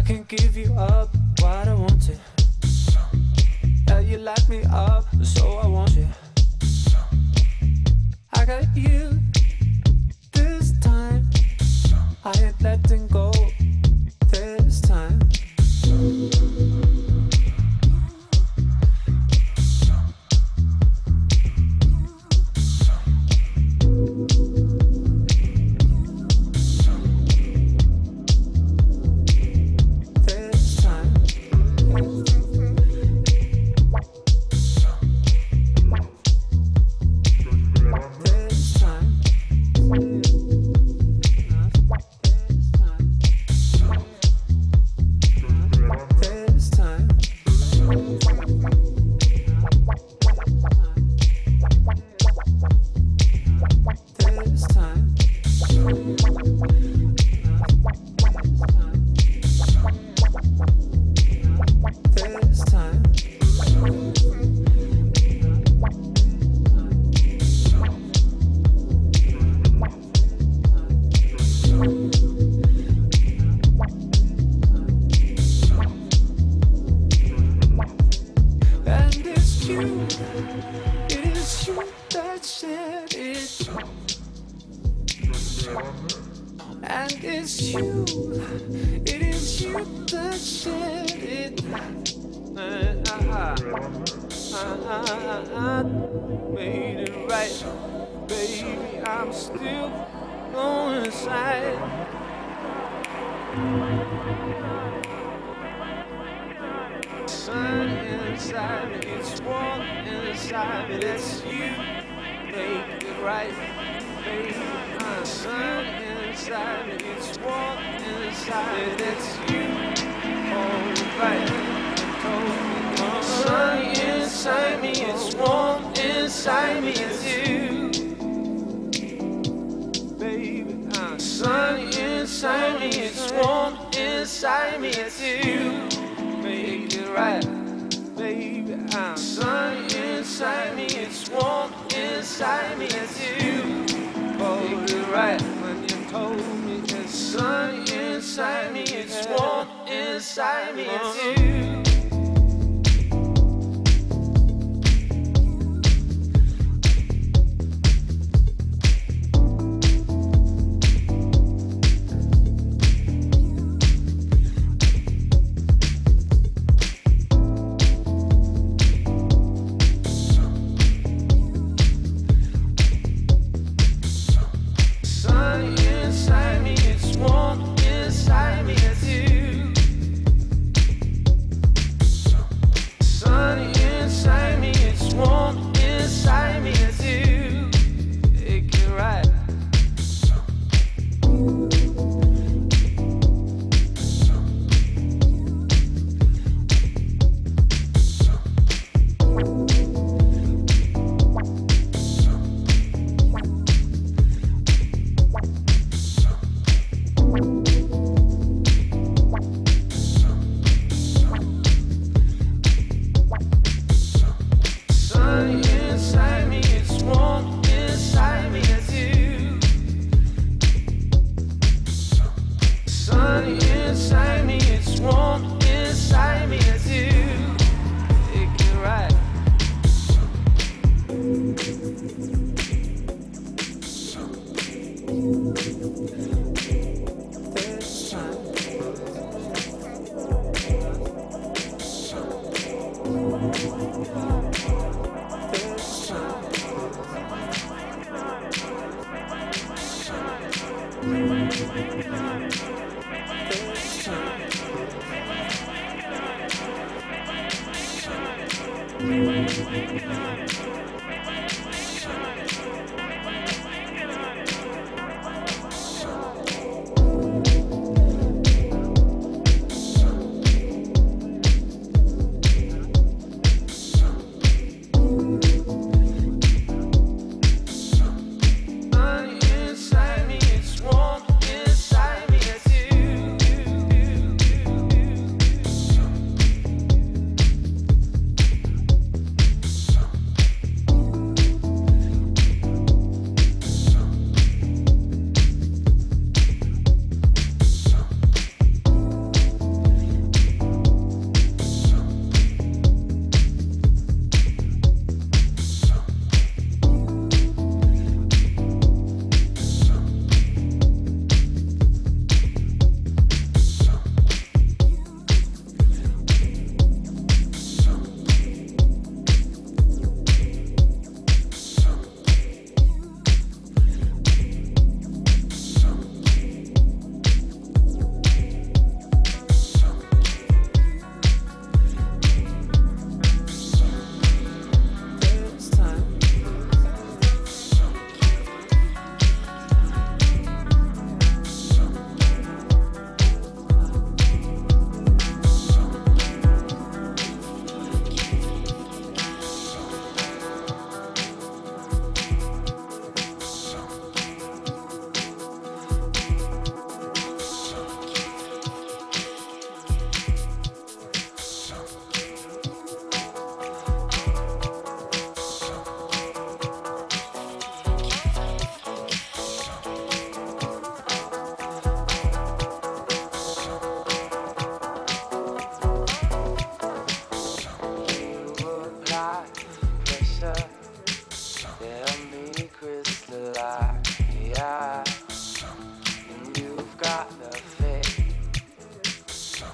I can give you up what I wanted. Yeah, you locked me up, so I want you. I got you this time. I ain't letting go this time.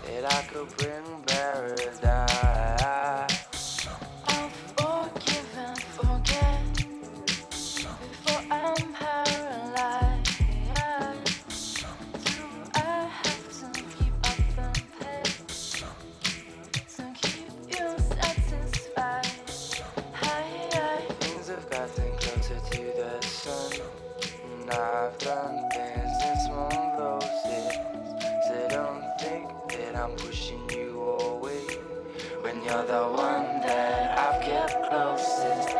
that I could bring paradise. I'll forgive and forget before I'm paralyzed. Do I have to keep up and pace to keep you satisfied? Things have gotten closer to the sun, and I've done things this morning. I'm pushing you away when you're the one that I've kept closest.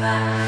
Bye.